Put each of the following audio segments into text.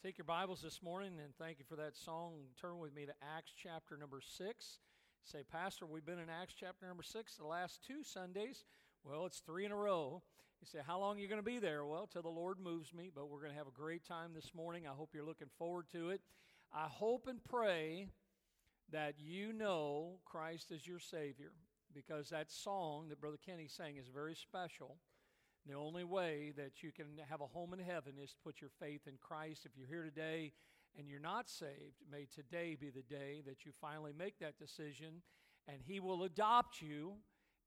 Take your Bibles this morning, and thank you for that song. Turn with me to Acts chapter number 6. Say, Pastor, we've been in Acts chapter number 6 the last two Sundays. Well, it's three in a row. You say, how long are you going to be there? Well, till the Lord moves me, but we're going to have a great time this morning. I hope you're looking forward to it. I hope and pray that you know Christ is your Savior, because that song that Brother Kenny sang is very special. The only way that you can have a home in heaven is to put your faith in Christ. If you're here today and you're not saved, may today be the day that you finally make that decision, and He will adopt you.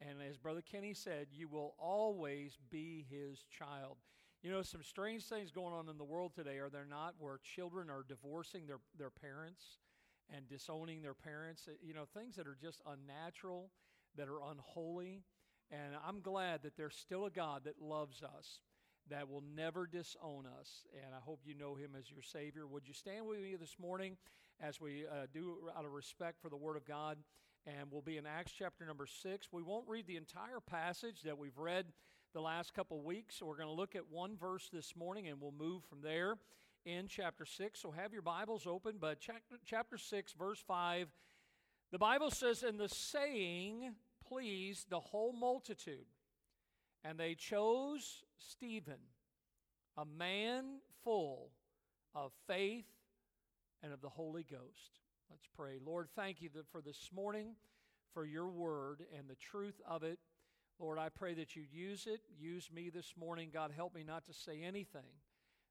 And as Brother Kenny said, you will always be His child. You know, some strange things going on in the world today, are there not, where children are divorcing their parents and disowning their parents? You know, things that are just unnatural, that are unholy. And I'm glad that there's still a God that loves us, that will never disown us. And I hope you know Him as your Savior. Would you stand with me this morning as we do out of respect for the Word of God? And we'll be in Acts chapter number 6. We won't read the entire passage that we've read the last couple weeks. So we're going to look at one verse this morning, and we'll move from there in chapter 6. So have your Bibles open. But chapter 6, verse 5, the Bible says, "And the saying pleased the whole multitude, and they chose Stephen, a man full of faith and of the Holy Ghost." Let's pray. Lord, thank You for this morning, for Your word and the truth of it. Lord, I pray that You use it. Use me this morning. God, help me not to say anything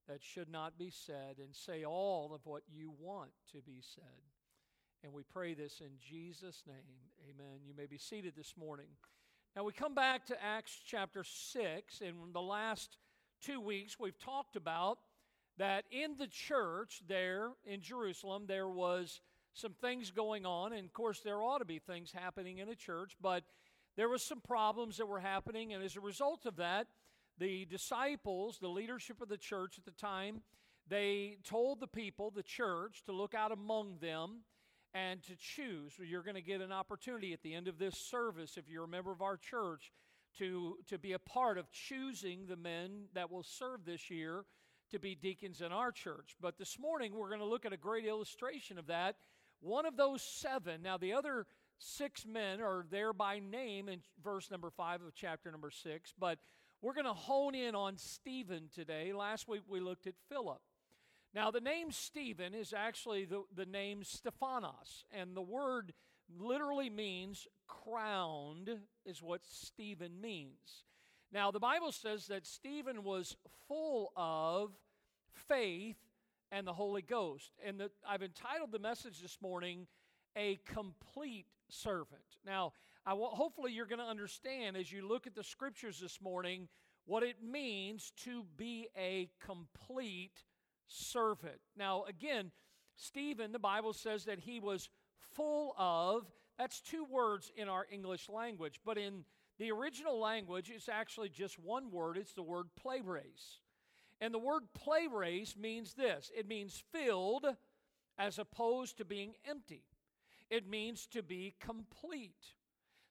that should not be said, and say all of what You want to be said. And we pray this in Jesus' name. Amen. You may be seated this morning. Now we come back to Acts chapter 6. In the last 2 weeks, we've talked about that in the church there in Jerusalem, there was some things going on. And of course, there ought to be things happening in a church, but there were some problems that were happening. And as a result of that, the disciples, the leadership of the church at the time, they told the people, the church, to look out among them and to choose. You're going to get an opportunity at the end of this service, if you're a member of our church, to be a part of choosing the men that will serve this year to be deacons in our church. But this morning, we're going to look at a great illustration of that. One of those seven. Now, the other six men are there by name in verse number 5 of chapter number 6, but we're going to hone in on Stephen today. Last week, we looked at Philip. Now, the name Stephen is actually the name Stephanos, and the word literally means crowned, is what Stephen means. Now, the Bible says that Stephen was full of faith and the Holy Ghost, and I've entitled the message this morning, "A Complete Servant." Now, hopefully you're going to understand as you look at the Scriptures this morning what it means to be a complete servant. Now, again, Stephen, the Bible says that he was full of, that's two words in our English language, but in the original language, it's actually just one word. It's the word plerase. And the word plerase means this. It means filled as opposed to being empty. It means to be complete.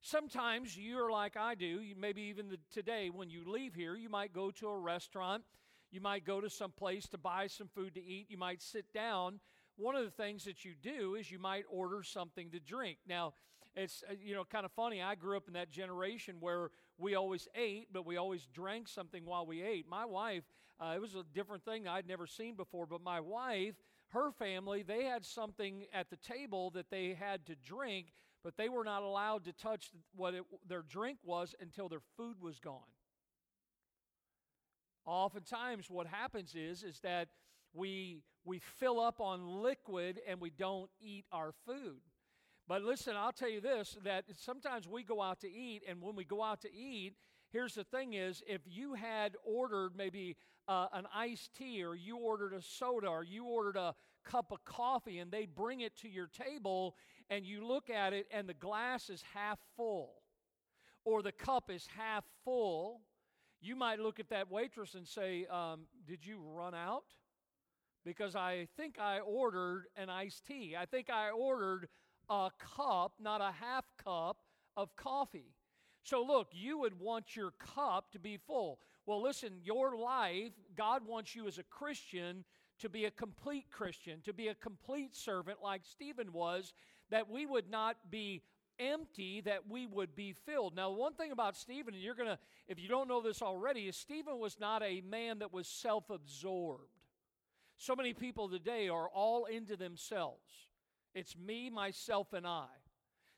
Sometimes you're like I do, maybe even today when you leave here, you might go to a restaurant. You might go to some place to buy some food to eat. You might sit down. One of the things that you do is you might order something to drink. Now, it's, kind of funny. I grew up in that generation where we always ate, but we always drank something while we ate. My wife, it was a different thing I'd never seen before, but my wife, her family, they had something at the table that they had to drink, but they were not allowed to touch what their drink was until their food was gone. Oftentimes what happens is that we fill up on liquid and we don't eat our food. But listen, I'll tell you this, that sometimes we go out to eat, and when we go out to eat, here's the thing is, if you had ordered maybe an iced tea, or you ordered a soda, or you ordered a cup of coffee, and they bring it to your table, and you look at it, and the glass is half full, or the cup is half full, you might look at that waitress and say, did you run out? Because I think I ordered an iced tea. I think I ordered a cup, not a half cup, of coffee. So look, you would want your cup to be full. Well, listen, your life, God wants you as a Christian to be a complete Christian, to be a complete servant like Stephen was, that we would not be empty, that we would be filled. Now, one thing about Stephen, and if you don't know this already, is Stephen was not a man that was self-absorbed. So many people today are all into themselves. It's me, myself, and I.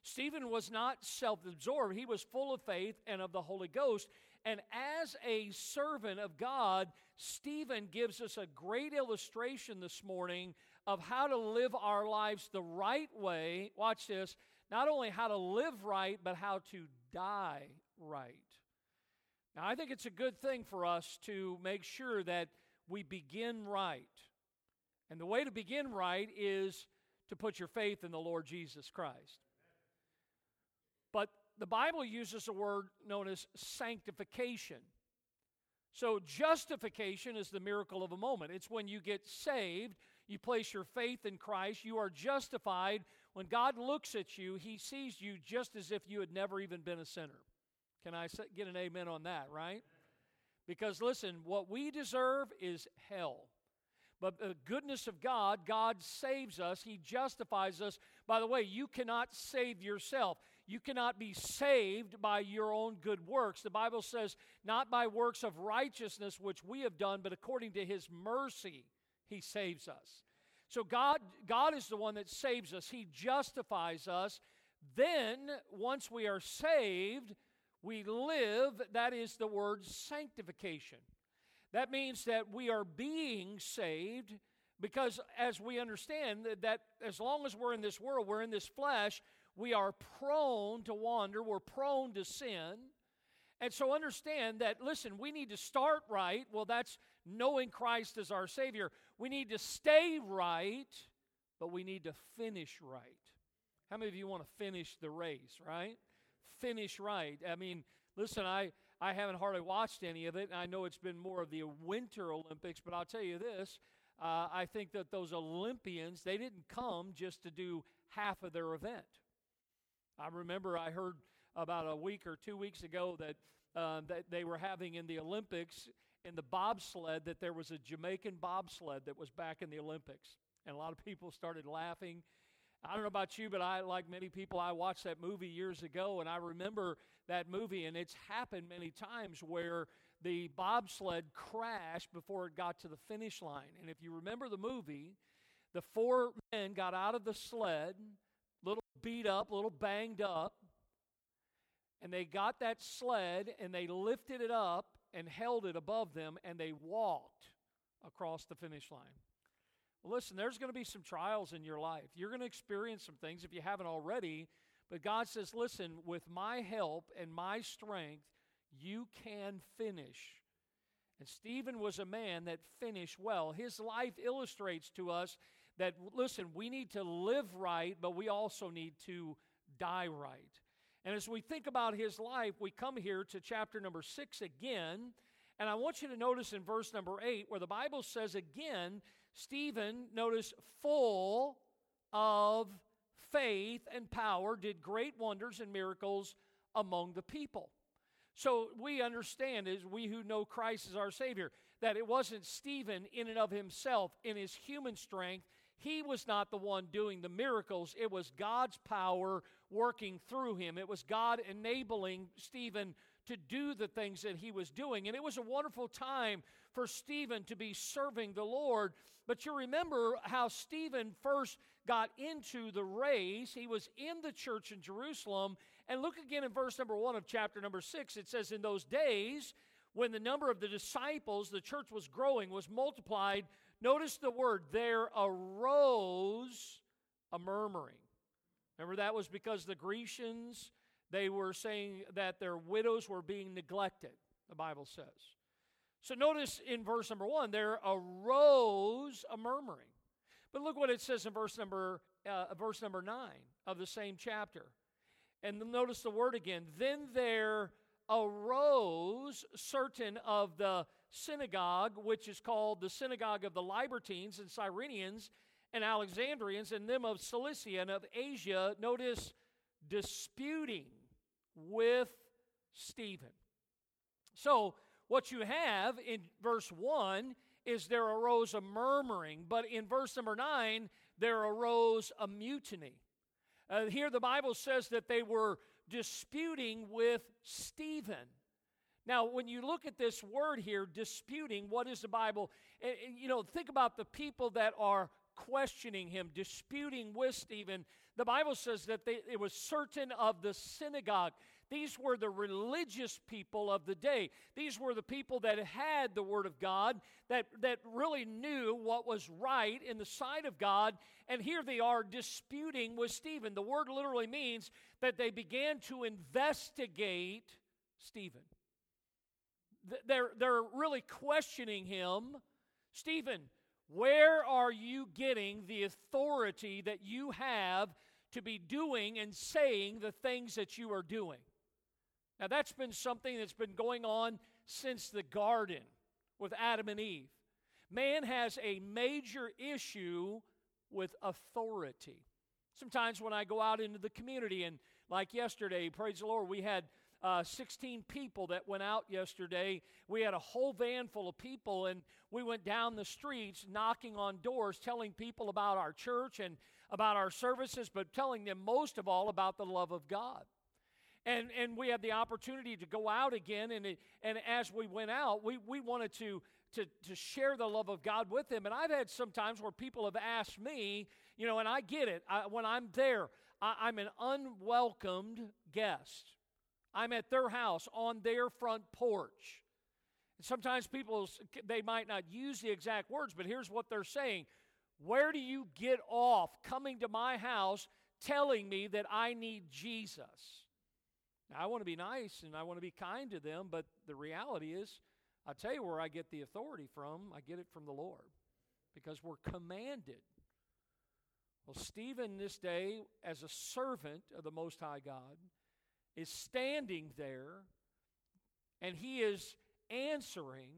Stephen was not self-absorbed. He was full of faith and of the Holy Ghost. And as a servant of God, Stephen gives us a great illustration this morning of how to live our lives the right way. Watch this. Not only how to live right, but how to die right. Now, I think it's a good thing for us to make sure that we begin right. And the way to begin right is to put your faith in the Lord Jesus Christ. But the Bible uses a word known as sanctification. So justification is the miracle of a moment. It's when you get saved, you place your faith in Christ, you are justified. When God looks at you, He sees you just as if you had never even been a sinner. Can I get an amen on that, right? Because listen, what we deserve is hell. But the goodness of God, God saves us. He justifies us. By the way, you cannot save yourself. You cannot be saved by your own good works. The Bible says, not by works of righteousness which we have done, but according to His mercy, He saves us. So God is the one that saves us. He justifies us. Then, once we are saved, we live. That is the word sanctification. That means that we are being saved because, as we understand, that as long as we're in this world, we're in this flesh, we are prone to wander, we're prone to sin. And so understand that, listen, we need to start right. Well, that's knowing Christ as our Savior. We need to stay right, but we need to finish right. How many of you want to finish the race, right? Finish right. I mean, listen, I haven't hardly watched any of it, and I know it's been more of the Winter Olympics, but I'll tell you this, I think that those Olympians, they didn't come just to do half of their event. I remember I heard about a week or 2 weeks ago that they were having in the Olympics, in the bobsled, that there was a Jamaican bobsled that was back in the Olympics, and a lot of people started laughing. I don't know about you, but I, like many people, I watched that movie years ago, and I remember that movie, and it's happened many times where the bobsled crashed before it got to the finish line. And if you remember the movie, the four men got out of the sled, a little beat up, a little banged up, and they got that sled, and they lifted it up and held it above them, and they walked across the finish line. Listen, there's going to be some trials in your life. You're going to experience some things if you haven't already. But God says, listen, with my help and my strength, you can finish. And Stephen was a man that finished well. His life illustrates to us that, listen, we need to live right, but we also need to die right. And as we think about his life, we come here to chapter number 6 again. And I want you to notice in verse number 8 where the Bible says again, Stephen, notice, full of faith and power, did great wonders and miracles among the people. So we understand, as we who know Christ as our Savior, that it wasn't Stephen in and of himself, in his human strength. He was not the one doing the miracles. It was God's power working through him. It was God enabling Stephen to do the things that he was doing. And it was a wonderful time for Stephen to be serving the Lord. But you remember how Stephen first got into the race. He was in the church in Jerusalem. And look again in verse number 1 of chapter number 6. It says, in those days, when the number of the disciples, the church was growing, was multiplied, notice the word, there arose a murmuring. Remember, that was because the Grecians, they were saying that their widows were being neglected, the Bible says. So notice in verse number 1, there arose a murmuring. But look what it says in verse number 9 of the same chapter. And notice the word again. Then there arose certain of the synagogue, which is called the synagogue of the Libertines and Cyrenians and Alexandrians and them of Cilicia and of Asia, notice, disputing with Stephen. So what you have in verse 1 is there arose a murmuring, but in verse number 9, there arose a mutiny. Here the Bible says that they were disputing with Stephen. Now, when you look at this word here, disputing, what is the Bible? You know, think about the people that are questioning him, disputing with Stephen. The Bible says that it was certain of the synagogue. These were the religious people of the day. These were the people that had the Word of God, that really knew what was right in the sight of God, and here they are disputing with Stephen. The word literally means that they began to investigate Stephen. They're really questioning him. Stephen, where are you getting the authority that you have to be doing and saying the things that you are doing? Now, that's been something that's been going on since the garden with Adam and Eve. Man has a major issue with authority. Sometimes when I go out into the community, and like yesterday, praise the Lord, we had 16 people that went out yesterday. We had a whole van full of people, and we went down the streets knocking on doors, telling people about our church and about our services, but telling them most of all about the love of God. And we had the opportunity to go out again, and as we went out, we wanted to share the love of God with them. And I've had some times where people have asked me, you know, and I get it. When I'm there, I'm an unwelcomed guest. I'm at their house on their front porch. And sometimes people, they might not use the exact words, but here's what they're saying. Where do you get off coming to my house telling me that I need Jesus? Now, I want to be nice and I want to be kind to them, but the reality is, I'll tell you where I get the authority from. I get it from the Lord because we're commanded. Well, Stephen this day, as a servant of the Most High God, is standing there and he is answering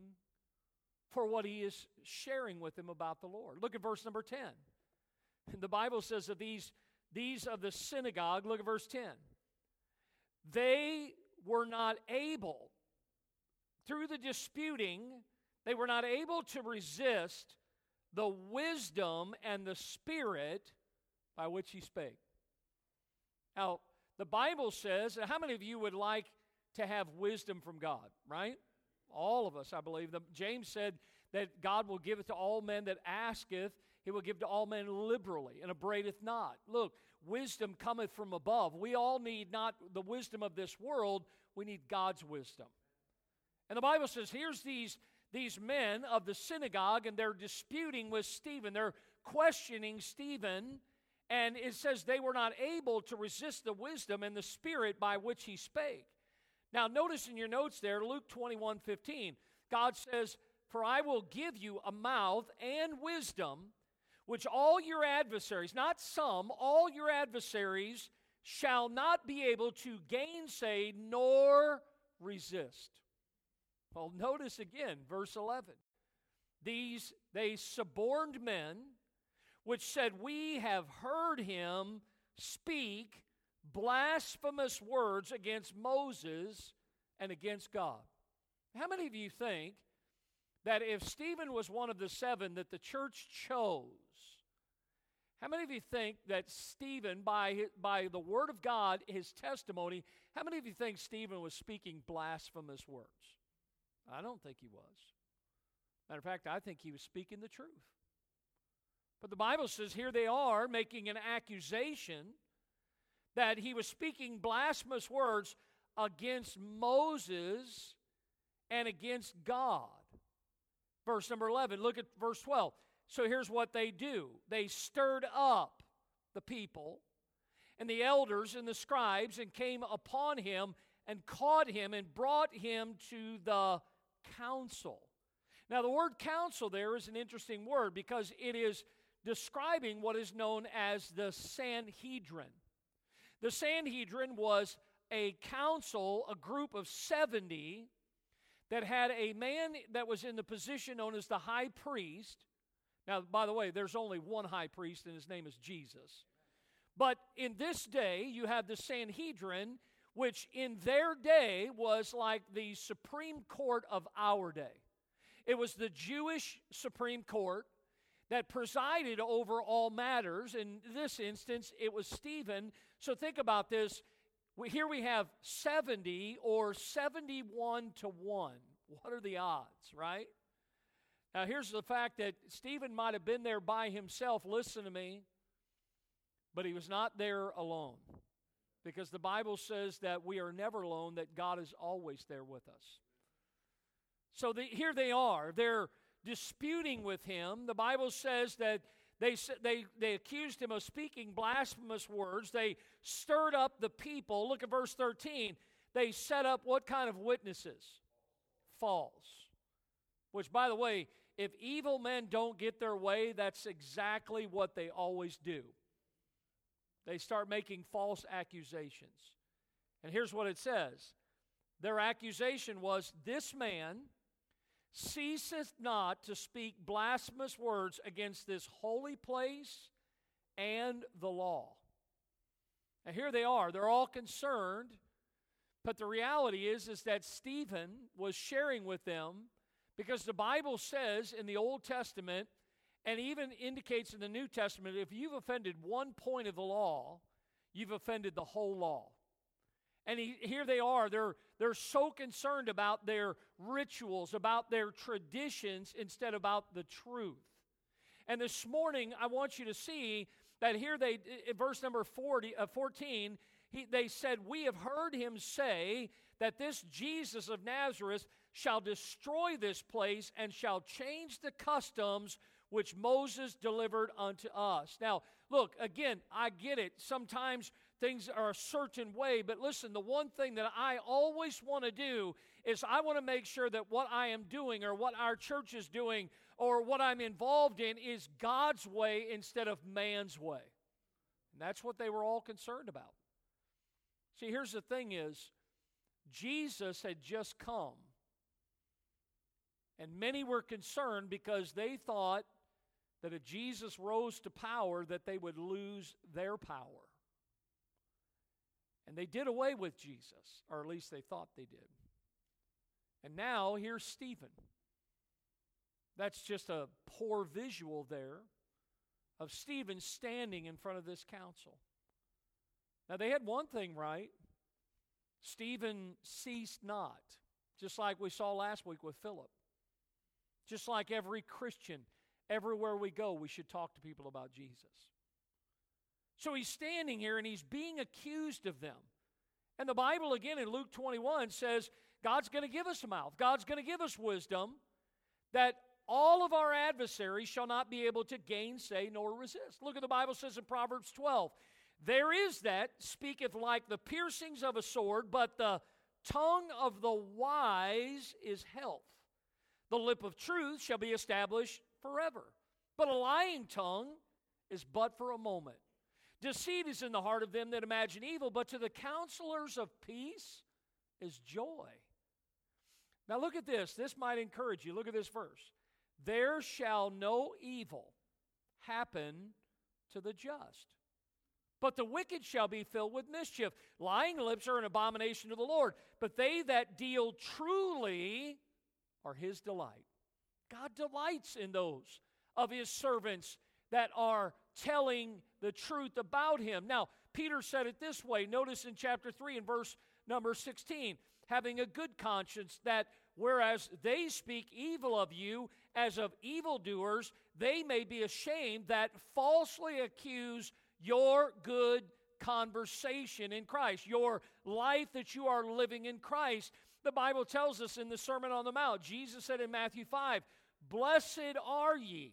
for what he is sharing with them about the Lord. Look at verse number 10. And the Bible says of these of the synagogue, look at verse 10. They were not able, through the disputing, they were not able to resist the wisdom and the spirit by which he spake. Now, the Bible says, how many of you would like to have wisdom from God, right? All of us, I believe. James said that God will give it to all men that asketh. He will give to all men liberally and abradeth not. Look, wisdom cometh from above. We all need not the wisdom of this world. We need God's wisdom. And the Bible says, here's these men of the synagogue, and they're disputing with Stephen. They're questioning Stephen. And it says they were not able to resist the wisdom and the spirit by which he spake. Now, notice in your notes there, Luke 21:15, God says, for I will give you a mouth and wisdom, which all your adversaries, not some, all your adversaries shall not be able to gainsay nor resist. Well, notice again, verse 11. These, they suborned men, which said, we have heard him speak blasphemous words against Moses and against God. How many of you think that if Stephen was one of the seven that the church chose, how many of you think that Stephen, by the word of God, his testimony, how many of you think Stephen was speaking blasphemous words? I don't think he was. Matter of fact, I think he was speaking the truth. But the Bible says here they are making an accusation that he was speaking blasphemous words against Moses and against God. Verse number 11, look at verse 12. So here's what they do. They stirred up the people and the elders and the scribes and came upon him and caught him and brought him to the council. Now the word council there is an interesting word because it is describing what is known as the Sanhedrin. The Sanhedrin was a council, a group of 70 that had a man that was in the position known as the high priest. Now, by the way, there's only one high priest, and his name is Jesus. But in this day, you have the Sanhedrin, which in their day was like the Supreme Court of our day. It was the Jewish Supreme Court that presided over all matters. In this instance, it was Stephen. So think about this. Here we have 70 or 71 to 1. What are the odds, right? Now, here's the fact that Stephen might have been there by himself. Listen to me. But he was not there alone, because the Bible says that we are never alone, that God is always there with us. So here they are. They're disputing with him. The Bible says that they accused him of speaking blasphemous words. They stirred up the people. Look at verse 13. They set up what kind of witnesses? False. Which, by the way, if evil men don't get their way, that's exactly what they always do. They start making false accusations. And here's what it says. Their accusation was, this man ceaseth not to speak blasphemous words against this holy place and the law. Now here they are. They're all concerned. But the reality is that Stephen was sharing with them, because the Bible says in the Old Testament, and even indicates in the New Testament, if you've offended one point of the law, you've offended the whole law. And here they are. They're so concerned about their rituals, about their traditions, instead about the truth. And this morning, I want you to see that here they, in verse number 14, they said, we have heard him say that this Jesus of Nazareth shall destroy this place and shall change the customs which Moses delivered unto us. Now, look, again, I get it. Sometimes things are a certain way, but listen, the one thing that I always want to do is I want to make sure that what I am doing or what our church is doing or what I'm involved in is God's way instead of man's way. And that's what they were all concerned about. See, here's the thing is, Jesus had just come, and many were concerned because they thought that if Jesus rose to power, that they would lose their power. And they did away with Jesus, or at least they thought they did. And now here's Stephen. That's just a poor visual there of Stephen standing in front of this council. Now they had one thing right. Stephen ceased not, just like we saw last week with Philip. Just like every Christian, everywhere we go, we should talk to people about Jesus. So he's standing here, and he's being accused of them. And the Bible, again, in Luke 21, says God's going to give us a mouth. God's going to give us wisdom that all of our adversaries shall not be able to gainsay nor resist. Look at the Bible says in Proverbs 12, there is that speaketh like the piercings of a sword, but the tongue of the wise is health. The lip of truth shall be established forever. But a lying tongue is but for a moment. Deceit is in the heart of them that imagine evil, but to the counselors of peace is joy. Now look at this. This might encourage you. Look at this verse. There shall no evil happen to the just, but the wicked shall be filled with mischief. Lying lips are an abomination to the Lord, but they that deal truly are his delight. God delights in those of his servants that are telling the truth about him. Now, Peter said it this way. Notice in chapter 3 and verse number 16, having a good conscience that whereas they speak evil of you as of evildoers, they may be ashamed that falsely accuse your good conversation in Christ, your life that you are living in Christ. The Bible tells us in the Sermon on the Mount, Jesus said in Matthew 5, blessed are ye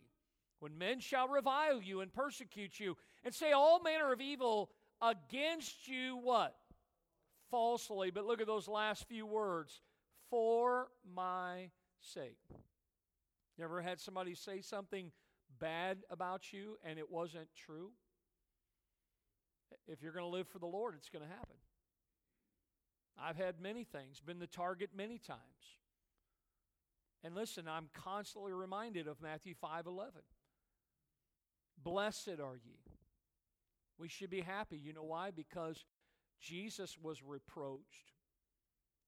when men shall revile you and persecute you and say all manner of evil against you, what? Falsely. But look at those last few words, for my sake. You ever had somebody say something bad about you and it wasn't true? If you're going to live for the Lord, it's going to happen. I've had many things, been the target many times. And listen, I'm constantly reminded of Matthew 5:11. Blessed are ye. We should be happy. You know why? Because Jesus was reproached.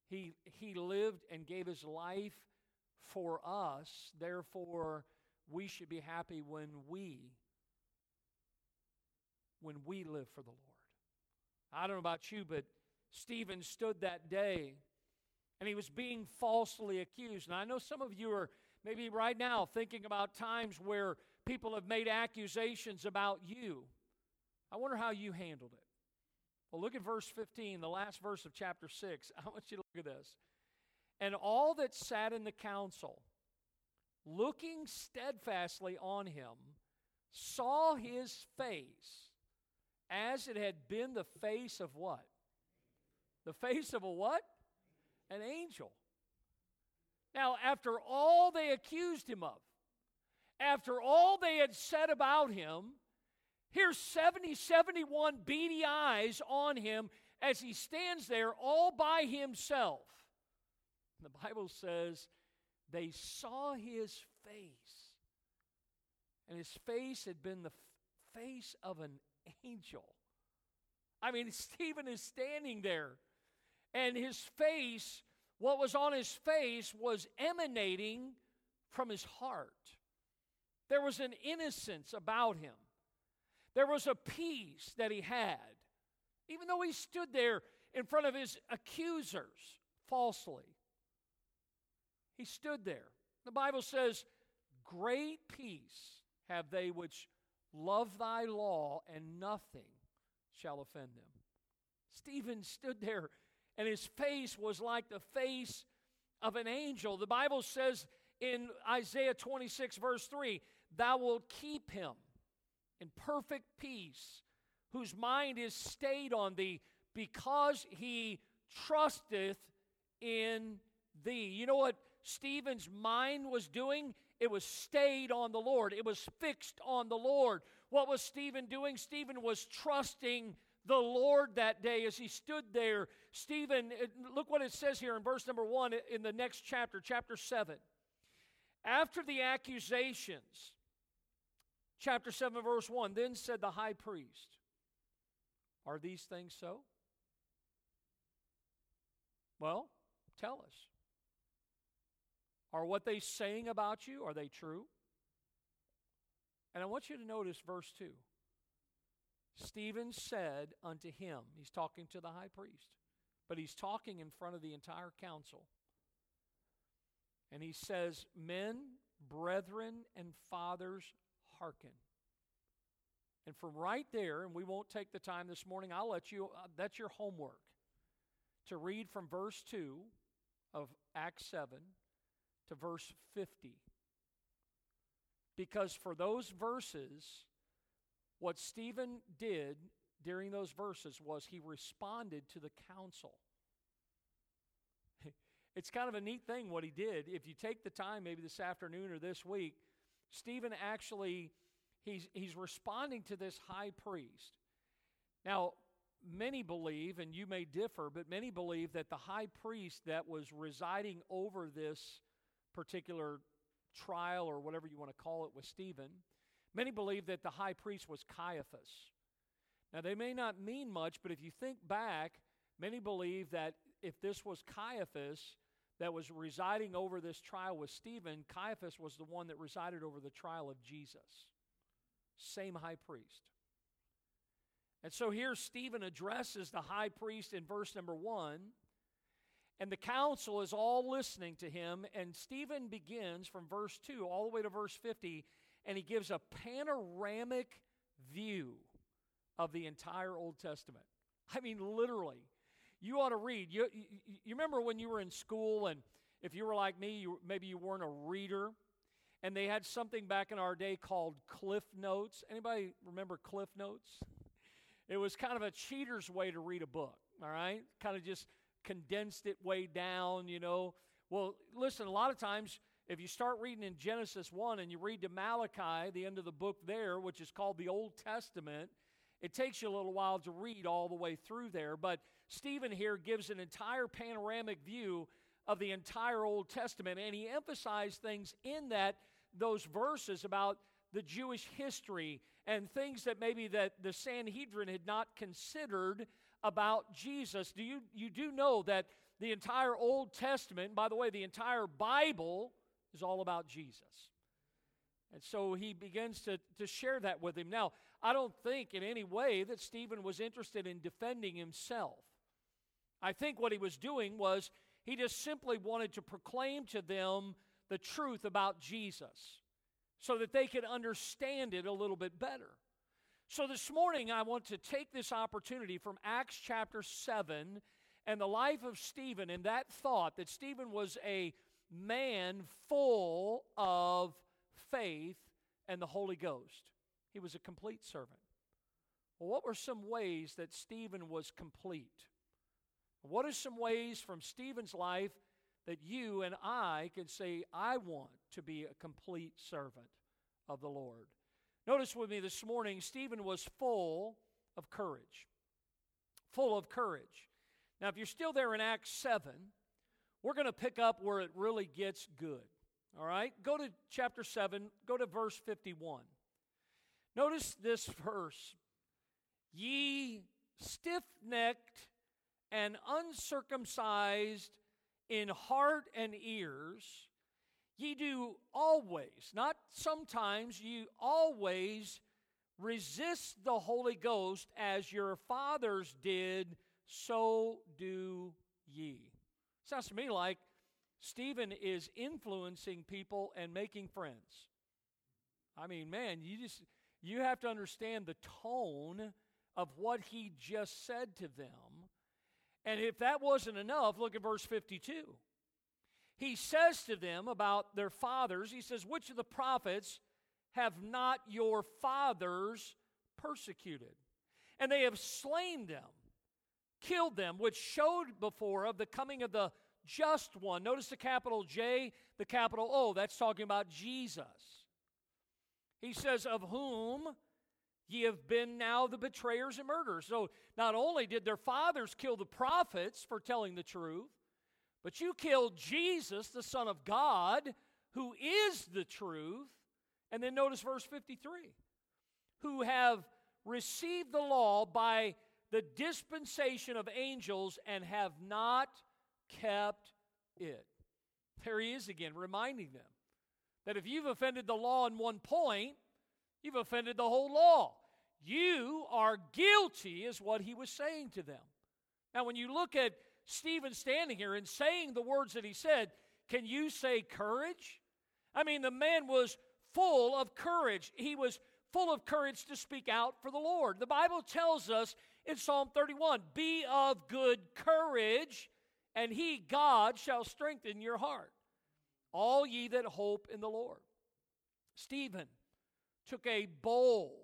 He lived and gave his life for us, therefore we should be happy when we live for the Lord. I don't know about you, but Stephen stood that day, and he was being falsely accused. And I know some of you are maybe right now thinking about times where people have made accusations about you. I wonder how you handled it. Well, look at verse 15, the last verse of chapter 6. I want you to look at this. And all that sat in the council, looking steadfastly on him, saw his face as it had been the face of what? The face of a what? An angel. Now, after all they accused him of, after all they had said about him, here's 71 beady eyes on him as he stands there all by himself. And the Bible says they saw his face, and his face had been the face of an angel. I mean, Stephen is standing there, and his face, what was on his face was emanating from his heart. There was an innocence about him. There was a peace that he had, even though he stood there in front of his accusers falsely. He stood there. The Bible says, "Great peace have they which love thy law, and nothing shall offend them." Stephen stood there, and his face was like the face of an angel. The Bible says in Isaiah 26, verse 3, "Thou wilt keep him in perfect peace, whose mind is stayed on thee, because he trusteth in thee." You know what Stephen's mind was doing? It was stayed on the Lord. It was fixed on the Lord. What was Stephen doing? Stephen was trusting the Lord that day as he stood there. Stephen, look what it says here in verse number 1 in the next chapter, chapter 7. After the accusations, chapter 7, verse 1, then said the high priest, "Are these things so?" Well, tell us. Are what they saying about you, are they true? And I want you to notice verse 2. Stephen said unto him, he's talking to the high priest, but he's talking in front of the entire council. And he says, "Men, brethren, and fathers, hearken." And from right there, and we won't take the time this morning, I'll let you, that's your homework, to read from verse 2 of Acts 7. To verse 50, because for those verses, what Stephen did during those verses was he responded to the council. It's kind of a neat thing what he did. If you take the time, maybe this afternoon or this week, Stephen actually, he's responding to this high priest. Now, many believe, and you may differ, but many believe that the high priest that was residing over this particular trial or whatever you want to call it with Stephen, many believe that the high priest was Caiaphas. Now, they may not mean much, but if you think back, many believe that if this was Caiaphas that was residing over this trial with Stephen, Caiaphas was the one that resided over the trial of Jesus. Same high priest. And so here Stephen addresses the high priest in verse number 1, and the council is all listening to him, and Stephen begins from verse 2 all the way to verse 50, and he gives a panoramic view of the entire Old Testament. I mean, literally. You ought to read. You remember when you were in school, and if you were like me, maybe you weren't a reader, and they had something back in our day called Cliff Notes. Anybody remember Cliff Notes? It was kind of a cheater's way to read a book, all right? Kind of just condensed it way down, you know. Well, listen, a lot of times, if you start reading in Genesis 1 and you read to Malachi, the end of the book there, which is called the Old Testament, it takes you a little while to read all the way through there. But Stephen here gives an entire panoramic view of the entire Old Testament, and he emphasized things in that, those verses about the Jewish history and things that maybe that the Sanhedrin had not considered about Jesus. Do you do know that the entire Old Testament, by the way, the entire Bible is all about Jesus. And so he begins to share that with him. Now, I don't think in any way that Stephen was interested in defending himself. I think what he was doing was he just simply wanted to proclaim to them the truth about Jesus so that they could understand it a little bit better. So this morning, I want to take this opportunity from Acts chapter 7 and the life of Stephen and that thought that Stephen was a man full of faith and the Holy Ghost. He was a complete servant. Well, what were some ways that Stephen was complete? What are some ways from Stephen's life that you and I can say, I want to be a complete servant of the Lord? Notice with me this morning, Stephen was full of courage. Full of courage. Now, if you're still there in Acts 7, we're going to pick up where it really gets good. All right? Go to chapter 7. Go to verse 51. Notice this verse. Ye stiff-necked and uncircumcised in heart and ears, ye do always, not sometimes, ye always resist the Holy Ghost as your fathers did, so do ye. Sounds to me like Stephen is influencing people and making friends. I mean, man, you have to understand the tone of what he just said to them. And if that wasn't enough, look at verse 52. He says to them about their fathers, he says, which of the prophets have not your fathers persecuted? And they have slain them, killed them, which showed before of the coming of the just one. Notice the capital J, the capital O, that's talking about Jesus. He says, of whom ye have been now the betrayers and murderers. So not only did their fathers kill the prophets for telling the truth, but you killed Jesus, the Son of God, who is the truth. And then notice verse 53. Who have received the law by the dispensation of angels and have not kept it. There he is again, reminding them that if you've offended the law in one point, you've offended the whole law. You are guilty, is what he was saying to them. Now, when you look at Stephen standing here and saying the words that he said, can you say courage? I mean, the man was full of courage. He was full of courage to speak out for the Lord. The Bible tells us in Psalm 31, be of good courage, and he, God, shall strengthen your heart, all ye that hope in the Lord. Stephen took a bold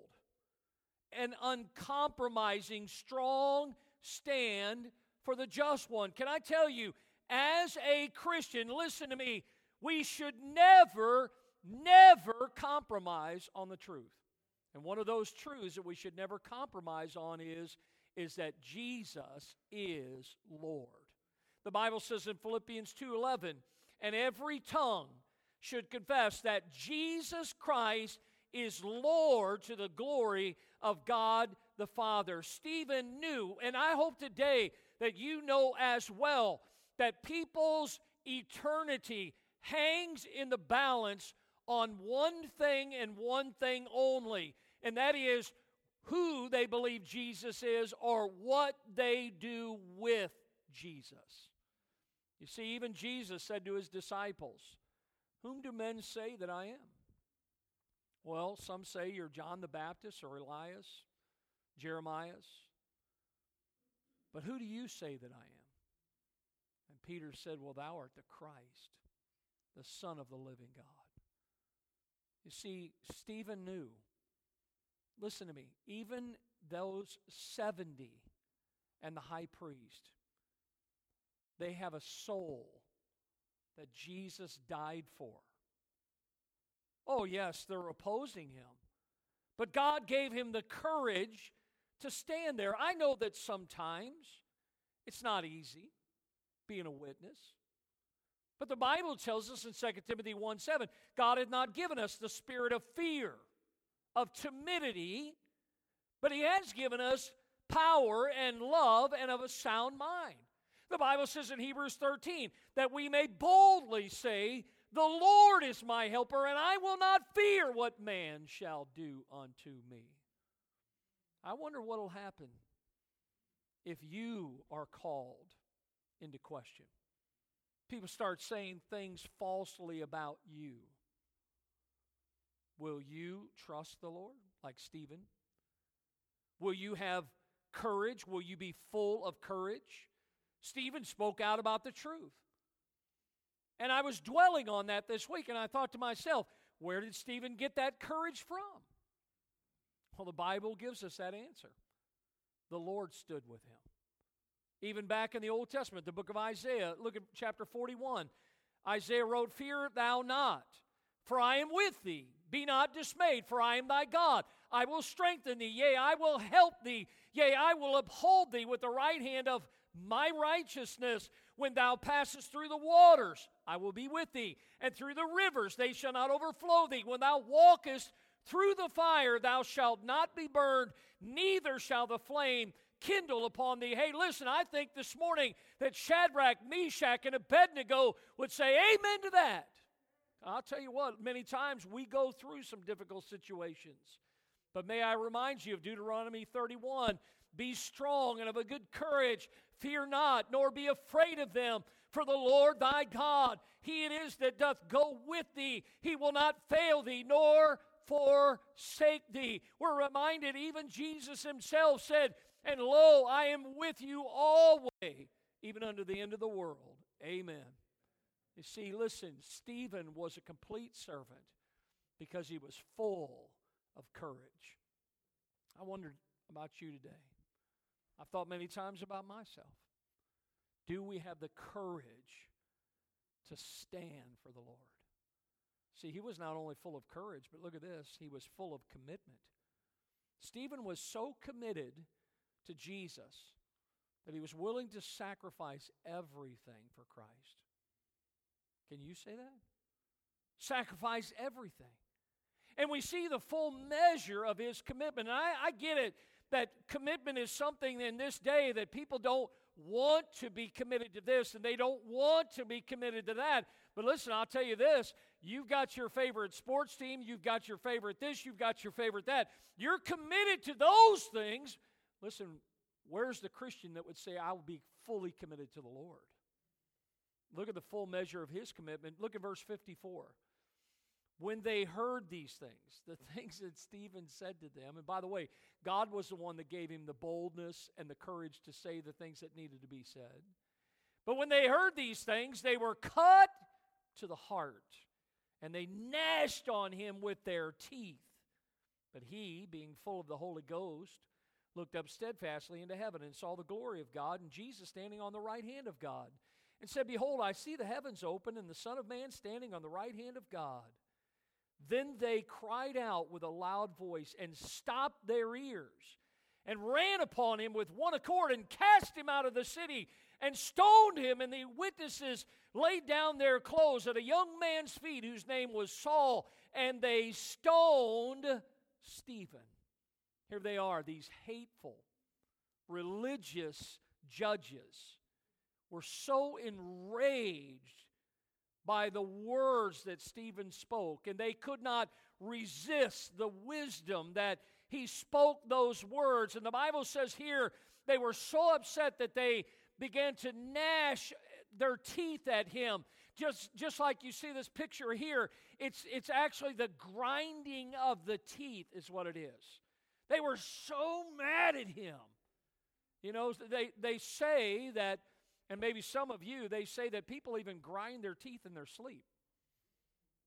and uncompromising, strong stand for the just one. Can I tell you, as a Christian, listen to me, we should never, never compromise on the truth. And one of those truths that we should never compromise on is that Jesus is Lord. The Bible says in Philippians 2:11, and every tongue should confess that Jesus Christ is Lord to the glory of God the Father. Stephen knew, and I hope today that you know as well, that people's eternity hangs in the balance on one thing and one thing only, and that is who they believe Jesus is or what they do with Jesus. You see, even Jesus said to his disciples, whom do men say that I am? Well, some say you're John the Baptist or Elias, Jeremias. But who do you say that I am? And Peter said, well, thou art the Christ, the Son of the living God. You see, Stephen knew, listen to me, even those 70 and the high priest, they have a soul that Jesus died for. Oh, yes, they're opposing him. But God gave him the courage to stand there. I know that sometimes it's not easy being a witness. But the Bible tells us in 2 Timothy 1:7, God had not given us the spirit of fear, of timidity, but he has given us power and love and of a sound mind. The Bible says in Hebrews 13 that we may boldly say The Lord is my helper, and I will not fear what man shall do unto me. I wonder what will happen if you are called into question. People start saying things falsely about you. Will you trust the Lord like Stephen? Will you have courage? Will you be full of courage? Stephen spoke out about the truth. And I was dwelling on that this week, and I thought to myself, where did Stephen get that courage from? Well, the Bible gives us that answer. The Lord stood with him. Even back in the Old Testament, the book of Isaiah, look at chapter 41. Isaiah wrote, "Fear thou not, for I am with thee. Be not dismayed, for I am thy God. I will strengthen thee, yea, I will help thee. Yea, I will uphold thee with the right hand of my righteousness. When thou passest through the waters, I will be with thee. And through the rivers, they shall not overflow thee. When thou walkest through the fire, thou shalt not be burned, neither shall the flame kindle upon thee." Hey, listen, I think this morning that Shadrach, Meshach, and Abednego would say amen to that. I'll tell you what, many times we go through some difficult situations. But may I remind you of Deuteronomy 31, "Be strong and of a good courage, fear not, nor be afraid of them, for the Lord thy God, he it is that doth go with thee, he will not fail thee, nor forsake thee." We're reminded even Jesus himself said, "And lo, I am with you always, even unto the end of the world." Amen. You see, listen, Stephen was a complete servant because he was full of courage. I wondered about you today. I've thought many times about myself. Do we have the courage to stand for the Lord? See, he was not only full of courage, but look at this, he was full of commitment. Stephen was so committed to Jesus that he was willing to sacrifice everything for Christ. Can you say that? Sacrifice everything. And we see the full measure of his commitment. And I get it that commitment is something in this day that people don't want to be committed to this and they don't want to be committed to that. But listen, I'll tell you this. You've got your favorite sports team. You've got your favorite this. You've got your favorite that. You're committed to those things. Listen, where's the Christian that would say, "I will be fully committed to the Lord"? Look at the full measure of his commitment. Look at verse 54. When they heard these things, the things that Stephen said to them, and by the way, God was the one that gave him the boldness and the courage to say the things that needed to be said. But when they heard these things, they were cut to the heart, and they gnashed on him with their teeth. But he, being full of the Holy Ghost, looked up steadfastly into heaven and saw the glory of God and Jesus standing on the right hand of God, and said, "Behold, I see the heavens open, and the Son of Man standing on the right hand of God." Then they cried out with a loud voice and stopped their ears and ran upon him with one accord and cast him out of the city and stoned him. And the witnesses laid down their clothes at a young man's feet whose name was Saul, and they stoned Stephen. Here they are, these hateful, religious judges were so enraged by the words that Stephen spoke, and they could not resist the wisdom that he spoke those words. And the Bible says here, they were so upset that they began to gnash their teeth at him. Just like you see this picture here, it's actually the grinding of the teeth is what it is. They were so mad at him. You know, they say that, and maybe some of you, they say that people even grind their teeth in their sleep.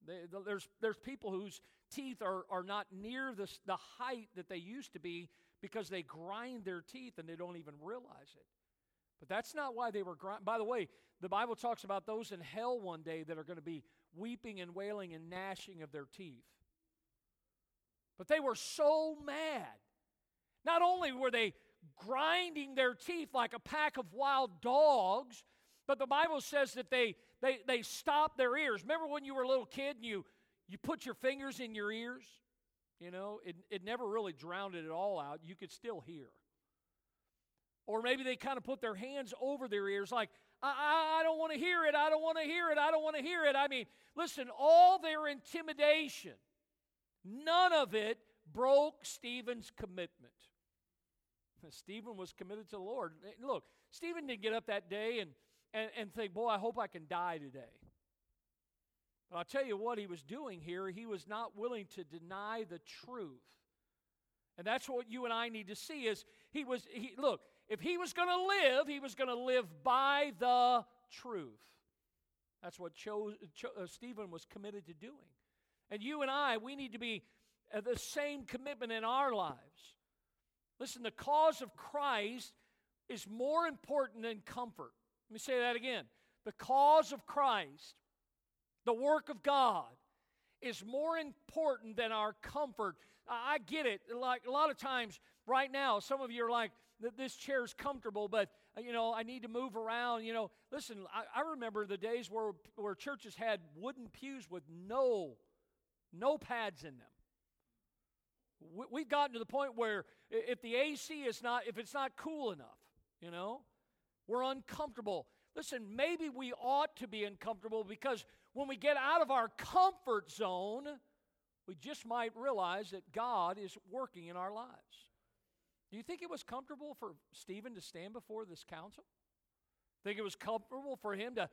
There's people whose teeth are not near the height that they used to be because they grind their teeth and they don't even realize it. But that's not why they were grinding. By the way, the Bible talks about those in hell one day that are going to be weeping and wailing and gnashing of their teeth. But they were so mad. Not only were they grinding their teeth like a pack of wild dogs, but the Bible says that they stopped their ears. Remember when you were a little kid and you put your fingers in your ears? You know, it never really drowned it all out. You could still hear. Or maybe they kind of put their hands over their ears like, I don't want to hear it. I don't want to hear it. I don't want to hear it. I mean, listen, all their intimidation, none of it broke Stephen's commitment. Stephen was committed to the Lord. Look, Stephen didn't get up that day and think, boy, I hope I can die today. But I'll tell you what he was doing here. He was not willing to deny the truth. And that's what you and I need to see is look, if he was going to live, he was going to live by the truth. That's what Stephen was committed to doing. And you and I, we need to be the same commitment in our lives. Listen, the cause of Christ is more important than comfort. Let me say that again. The cause of Christ, the work of God, is more important than our comfort. I get it. Like a lot of times right now, some of you are like, this chair's comfortable, but, you know, I need to move around. You know, listen, I remember the days where churches had wooden pews with no pads in them. We've gotten to the point where if the AC is not, if it's not cool enough, you know, we're uncomfortable. Listen, maybe we ought to be uncomfortable because when we get out of our comfort zone, we just might realize that God is working in our lives. Do you think it was comfortable for Stephen to stand before this council? Think it was comfortable for him to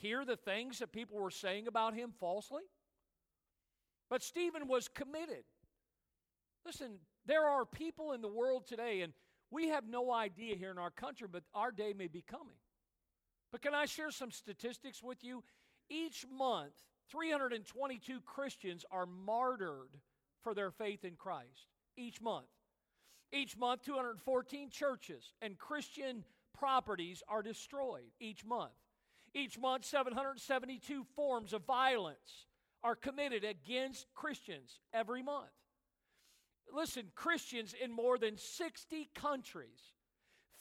hear the things that people were saying about him falsely? But Stephen was committed. Listen, there are people in the world today, and we have no idea here in our country, but our day may be coming. But can I share some statistics with you? Each month, 322 Christians are martyred for their faith in Christ. Each month. Each month, 214 churches and Christian properties are destroyed each month. Each month, 772 forms of violence are committed against Christians every month. Listen, Christians in more than 60 countries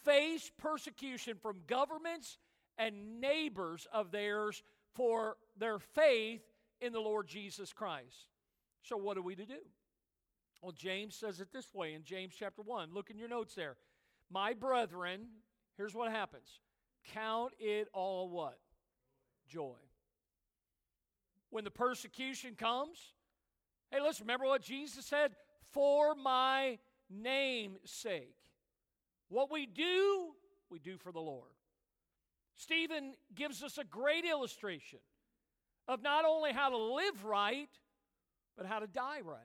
face persecution from governments and neighbors of theirs for their faith in the Lord Jesus Christ. So what are we to do? Well, James says it this way in James chapter 1. Look in your notes there. My brethren, here's what happens. Count it all what? Joy. When the persecution comes, hey, listen, remember what Jesus said? For my name's sake. What we do for the Lord. Stephen gives us a great illustration of not only how to live right, but how to die right.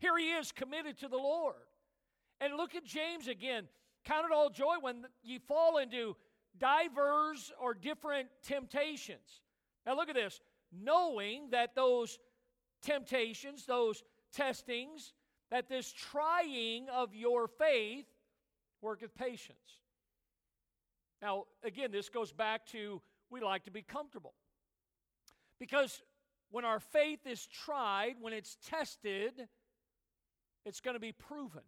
Here he is committed to the Lord. And look at James again. Count it all joy when you fall into diverse or different temptations. Now look at this. Knowing that those temptations, those testings, that this trying of your faith worketh patience. Now, again, this goes back to we like to be comfortable. Because when our faith is tried, when it's tested, it's going to be proven.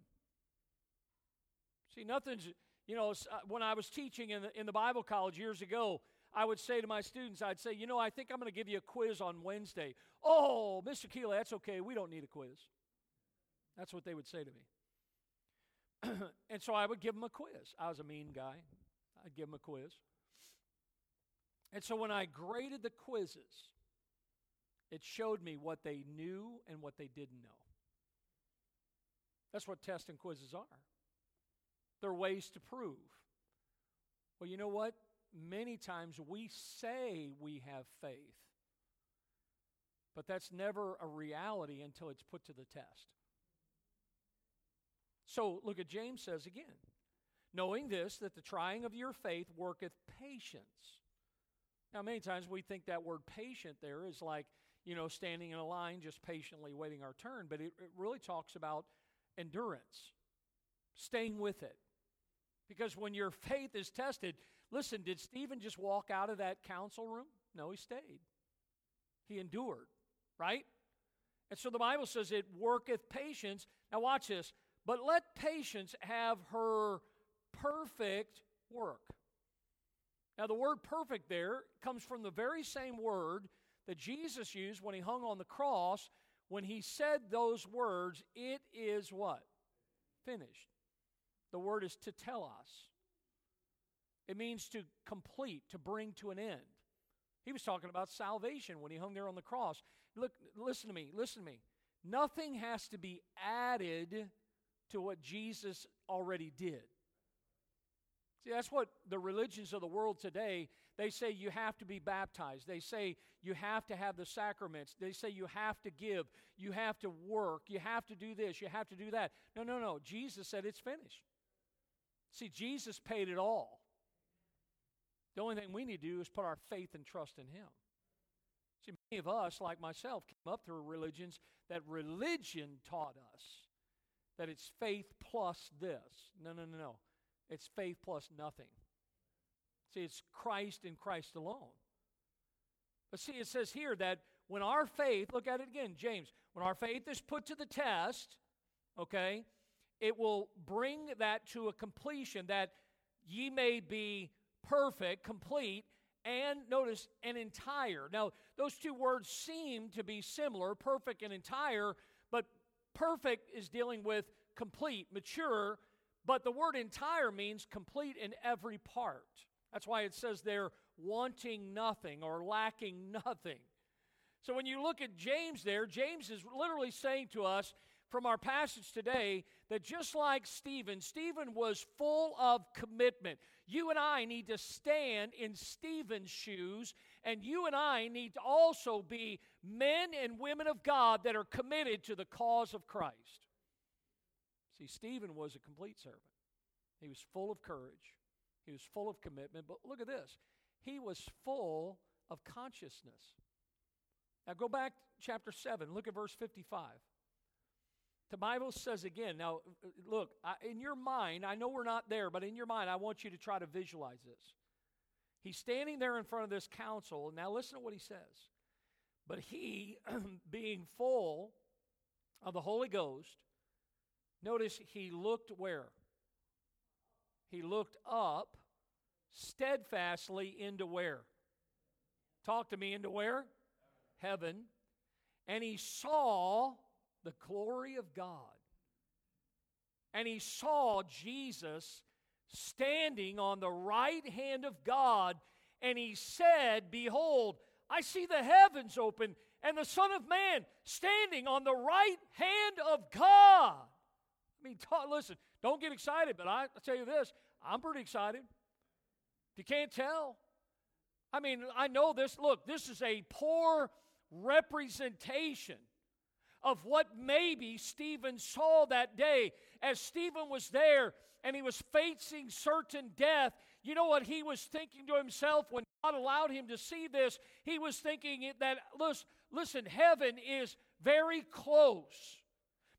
See, nothing's, you know, when I was teaching in the Bible college years ago, I would say to my students, I'd say, you know, I think I'm going to give you a quiz on Wednesday. Oh, Mr. Keeley, that's okay. We don't need a quiz. That's what they would say to me. And so I would give them a quiz. I was a mean guy. I'd give them a quiz. And so when I graded the quizzes, it showed me what they knew and what they didn't know. That's what tests and quizzes are. They're ways to prove. Well, you know what? Many times we say we have faith, but that's never a reality until it's put to the test. So look at James says again, knowing this, that the trying of your faith worketh patience. Now, many times we think that word patient there is like, you know, standing in a line just patiently waiting our turn, but it really talks about endurance, staying with it. Because when your faith is tested, listen, did Stephen just walk out of that council room? No, he stayed. He endured, right? And so the Bible says it worketh patience. Now watch this. But let patience have her perfect work. Now the word perfect there comes from the very same word that Jesus used when he hung on the cross. When he said those words, it is what? Finished. The word is tetelos. It means to complete, to bring to an end. He was talking about salvation when he hung there on the cross. Look, listen to me. Nothing has to be added to what Jesus already did. See, that's what the religions of the world today, they say you have to be baptized. They say you have to have the sacraments. They say you have to give. You have to work. You have to do this. You have to do that. No. Jesus said it's finished. See, Jesus paid it all. The only thing we need to do is put our faith and trust in Him. See, many of us, like myself, came up through religions that religion taught us that it's faith plus this. No. It's faith plus nothing. See, it's Christ and Christ alone. But see, it says here that when our faith, look at it again, James, when our faith is put to the test, okay, it will bring that to a completion that ye may be perfect, complete, and notice, and entire. Now, those two words seem to be similar, perfect and entire, but perfect is dealing with complete, mature, but the word entire means complete in every part. That's why it says they're wanting nothing or lacking nothing. So when you look at James there, James is literally saying to us from our passage today that just like Stephen was full of commitment. You and I need to stand in Stephen's shoes, and you and I need to also be men and women of God that are committed to the cause of Christ. See, Stephen was a complete servant. He was full of courage. He was full of commitment. But look at this. He was full of consciousness. Now go back chapter 7. Look at verse 55. The Bible says again, now look, in your mind, I know we're not there, but in your mind, I want you to try to visualize this. He's standing there in front of this council. And now listen to what he says. But he, being full of the Holy Ghost, notice he looked where? He looked up steadfastly into where? Talk to me, into where? Heaven. And he saw the glory of God. And he saw Jesus standing on the right hand of God. And he said, behold, I see the heavens open and the Son of Man standing on the right hand of God. I mean, listen, don't get excited, but I tell you this, I'm pretty excited. If you can't tell, I mean, I know this. Look, this is a poor representation of what maybe Stephen saw that day. As Stephen was there and he was facing certain death, you know what he was thinking to himself when God allowed him to see this? He was thinking that, listen, heaven is very close.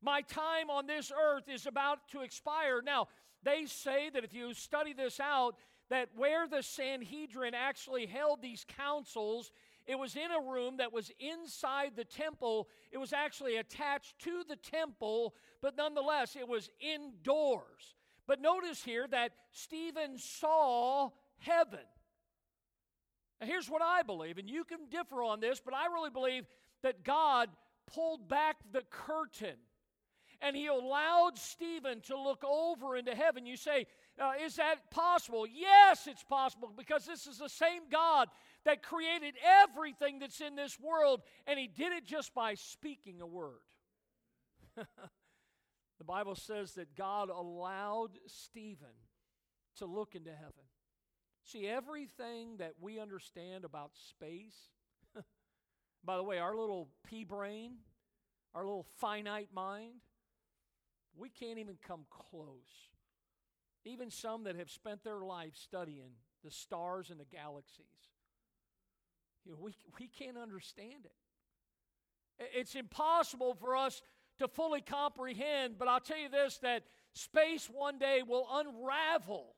My time on this earth is about to expire. Now, they say that if you study this out, that where the Sanhedrin actually held these councils, it was in a room that was inside the temple. It was actually attached to the temple, but nonetheless, it was indoors. But notice here that Stephen saw heaven. Now, here's what I believe, and you can differ on this, but I really believe that God pulled back the curtain. And he allowed Stephen to look over into heaven. You say, is that possible? Yes, it's possible, because this is the same God that created everything that's in this world, and he did it just by speaking a word. The Bible says that God allowed Stephen to look into heaven. See, everything that we understand about space, by the way, our little pea brain, our little finite mind, we can't even come close. Even some that have spent their life studying the stars and the galaxies. You know, we can't understand it. It's impossible for us to fully comprehend, but I'll tell you this, that space one day will unravel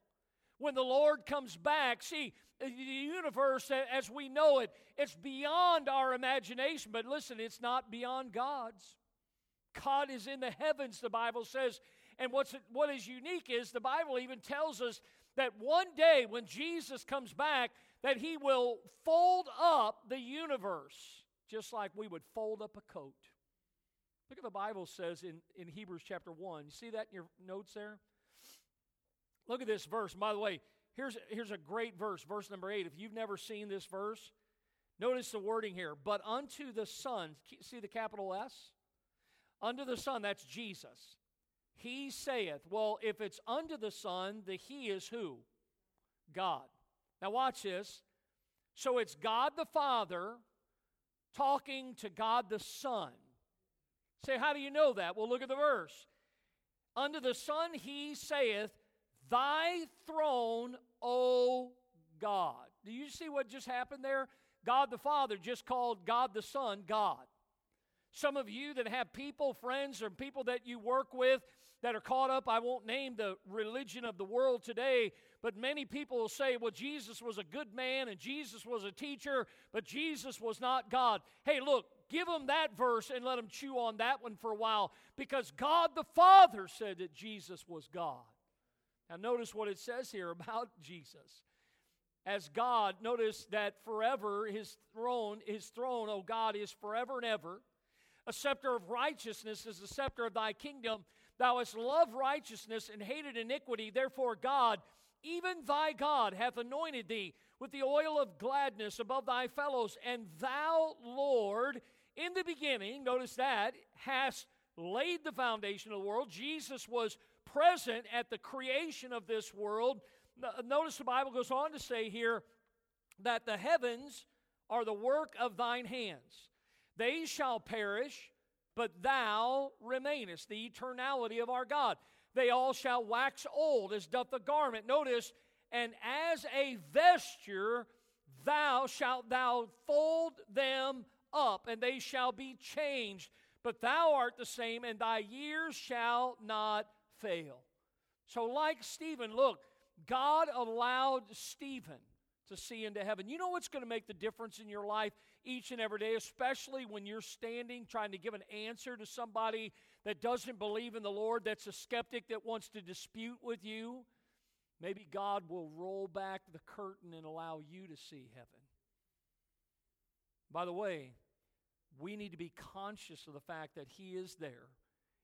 when the Lord comes back. See, the universe as we know it, it's beyond our imagination, but listen, it's not beyond God's. God is in the heavens, the Bible says. And what is unique is the Bible even tells us that one day when Jesus comes back, that he will fold up the universe just like we would fold up a coat. Look at the Bible says in Hebrews chapter 1. You see that in your notes there? Look at this verse. And by the way, here's a great verse, verse number 8. If you've never seen this verse, notice the wording here. But unto the Son, see the capital S? Unto the Son, that's Jesus. He saith, well, if it's unto the Son, the He is who? God. Now watch this. So it's God the Father talking to God the Son. Say, how do you know that? Well, look at the verse. Unto the Son He saith, Thy throne, O God. Do you see what just happened there? God the Father just called God the Son God. Some of you that have people, friends, or people that you work with that are caught up, I won't name the religion of the world today, but many people will say, well, Jesus was a good man and Jesus was a teacher, but Jesus was not God. Hey, look, give them that verse and let them chew on that one for a while, because God the Father said that Jesus was God. Now, notice what it says here about Jesus. As God, notice that forever his throne, O God, is forever and ever. A scepter of righteousness is the scepter of thy kingdom. Thou hast loved righteousness and hated iniquity. Therefore, God, even thy God, hath anointed thee with the oil of gladness above thy fellows. And thou, Lord, in the beginning, notice that, hast laid the foundation of the world. Jesus was present at the creation of this world. Notice the Bible goes on to say here that the heavens are the work of thine hands. They shall perish, but thou remainest, the eternality of our God. They all shall wax old as doth the garment. Notice, and as a vesture thou shalt thou fold them up, and they shall be changed. But thou art the same, and thy years shall not fail. So like Stephen, look, God allowed Stephen to see into heaven. You know what's going to make the difference in your life each and every day, especially when you're standing trying to give an answer to somebody that doesn't believe in the Lord, that's a skeptic that wants to dispute with you? Maybe God will roll back the curtain and allow you to see heaven. By the way, we need to be conscious of the fact that He is there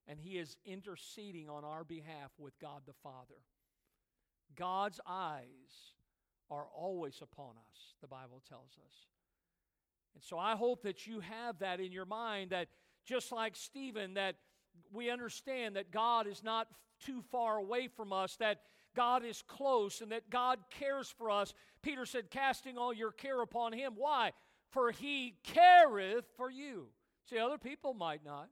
and He is interceding on our behalf with God the Father. God's eyes are always upon us, the Bible tells us. And so I hope that you have that in your mind, that just like Stephen, that we understand that God is not too far away from us, that God is close and that God cares for us. Peter said, casting all your care upon Him. Why? For He careth for you. See, other people might not,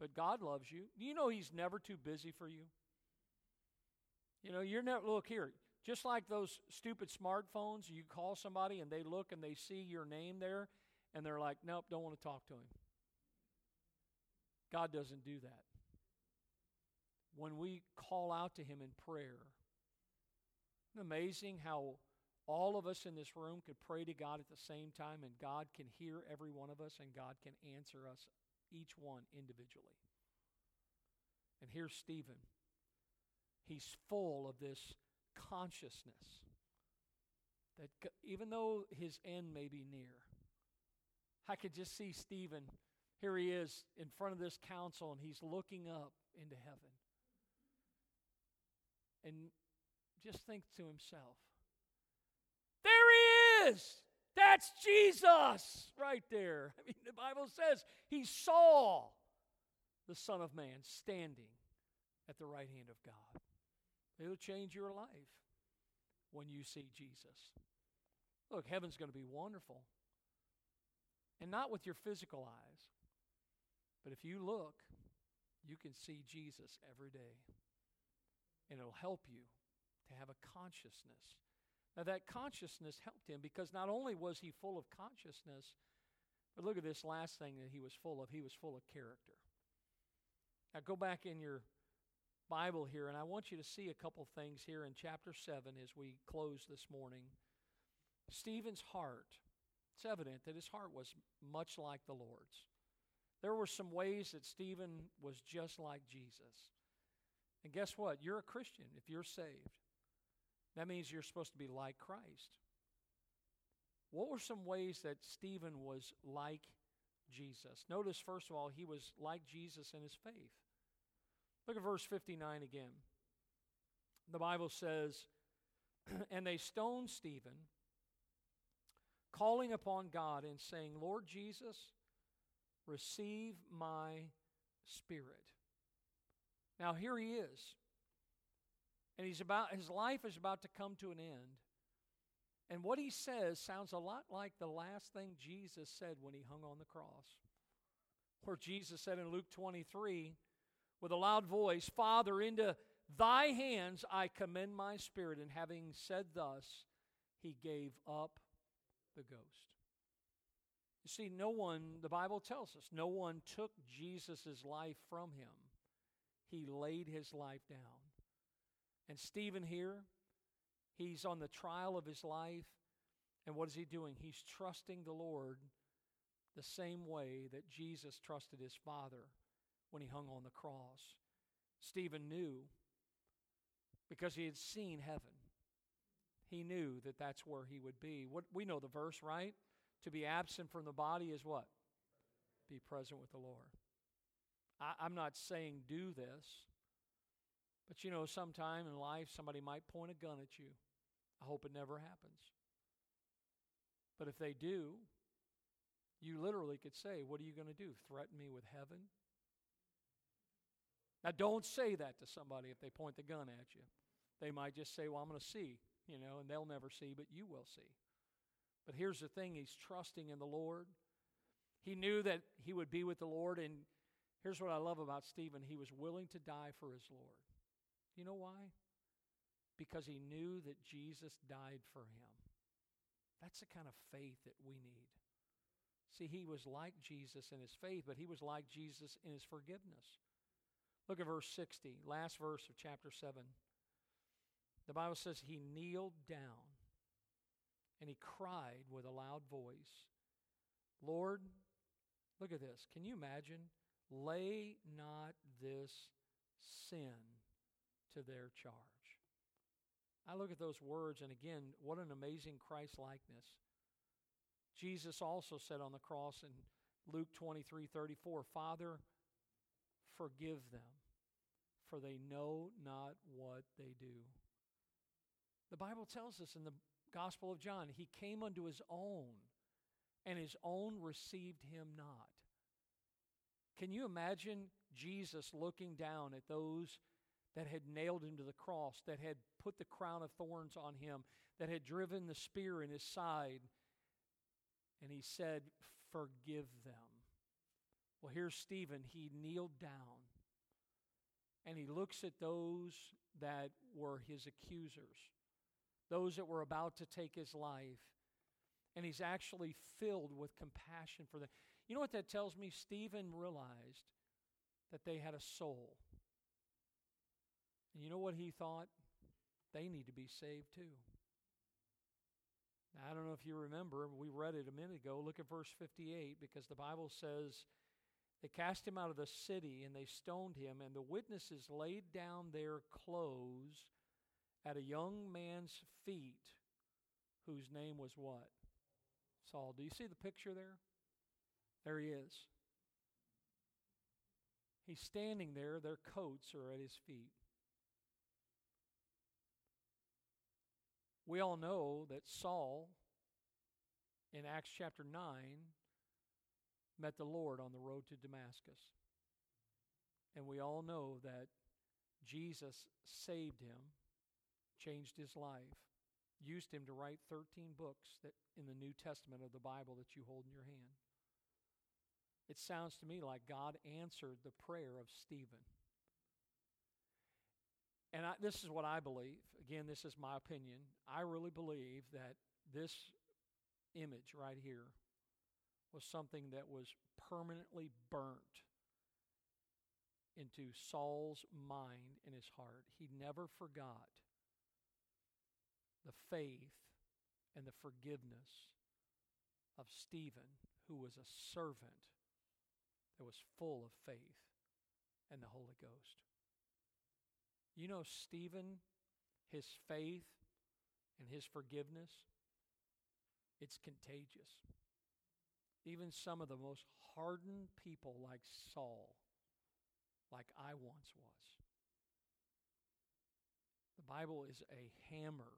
but God loves you. You know He's never too busy for you. You know, you're never, look here, just like those stupid smartphones, you call somebody and they look and they see your name there and they're like, nope, don't want to talk to him. God doesn't do that. When we call out to Him in prayer, isn't it amazing how all of us in this room could pray to God at the same time, and God can hear every one of us and God can answer us, each one individually? And here's Stephen. He's full of this consciousness that even though his end may be near, I could just see Stephen, here he is in front of this council, and he's looking up into heaven. And just think to himself, there He is! That's Jesus right there. I mean, the Bible says he saw the Son of Man standing at the right hand of God. It'll change your life when you see Jesus. Look, heaven's going to be wonderful. And not with your physical eyes. But if you look, you can see Jesus every day. And it'll help you to have a consciousness. Now that consciousness helped him, because not only was he full of consciousness, but look at this last thing that he was full of. He was full of character. Now go back in your Bible here, and I want you to see a couple things here in chapter 7 as we close this morning. Stephen's heart, it's evident that his heart was much like the Lord's. There were some ways that Stephen was just like Jesus. And guess what? You're a Christian if you're saved. That means you're supposed to be like Christ. What were some ways that Stephen was like Jesus? Notice, first of all, he was like Jesus in his faith. Look at verse 59 again. The Bible says, And they stoned Stephen, calling upon God and saying, "Lord Jesus, receive my spirit." Now here he is, and his life is about to come to an end. And what he says sounds a lot like the last thing Jesus said when he hung on the cross, where Jesus said in Luke 23, with a loud voice, "Father, into thy hands I commend my spirit." And having said thus, he gave up the ghost. You see, no one, the Bible tells us, no one took Jesus' life from him. He laid his life down. And Stephen here, he's on the trial of his life. And what is he doing? He's trusting the Lord the same way that Jesus trusted his Father when he hung on the cross. Stephen knew, because he had seen heaven. He knew that that's where he would be. What we know the verse, right? To be absent from the body is what? Be present with the Lord. I'm not saying do this, but you know, sometime in life somebody might point a gun at you. I hope it never happens. But if they do, you literally could say, what are you going to do? Threaten me with heaven? Now, don't say that to somebody if they point the gun at you. They might just say, well, I'm going to see, you know, and they'll never see, but you will see. But here's the thing, he's trusting in the Lord. He knew that he would be with the Lord, and here's what I love about Stephen. He was willing to die for his Lord. You know why? Because he knew that Jesus died for him. That's the kind of faith that we need. See, he was like Jesus in his faith, but he was like Jesus in his forgiveness. Look at verse 60, last verse of chapter 7. The Bible says he kneeled down. And he cried with a loud voice, "Lord," look at this, can you imagine? "Lay not this sin to their charge." I look at those words, and again, what an amazing Christ-likeness. Jesus also said on the cross in Luke 23:34, "Father, forgive them, for they know not what they do." The Bible tells us in the Gospel of John, he came unto his own, and his own received him not. Can you imagine Jesus looking down at those that had nailed him to the cross, that had put the crown of thorns on him, that had driven the spear in his side, and he said, "Forgive them." Well, here's Stephen. He kneeled down, and he looks at those that were his accusers, those that were about to take his life. And he's actually filled with compassion for them. You know what that tells me? Stephen realized that they had a soul. And you know what he thought? They need to be saved too. Now, I don't know if you remember, we read it a minute ago. Look at verse 58, because the Bible says, they cast him out of the city and they stoned him, and the witnesses laid down their clothes at a young man's feet, whose name was what? Saul. Do you see the picture there? There he is. He's standing there. Their coats are at his feet. We all know that Saul, in Acts chapter 9, met the Lord on the road to Damascus. And we all know that Jesus saved him, changed his life, used him to write 13 books that in the New Testament of the Bible that you hold in your hand. It sounds to me like God answered the prayer of Stephen. And this is what I believe. Again, this is my opinion. I really believe that this image right here was something that was permanently burnt into Saul's mind and his heart. He never forgot the faith and the forgiveness of Stephen, who was a servant that was full of faith and the Holy Ghost. You know, Stephen, his faith and his forgiveness, it's contagious. Even some of the most hardened people like Saul, like I once was. The Bible is a hammer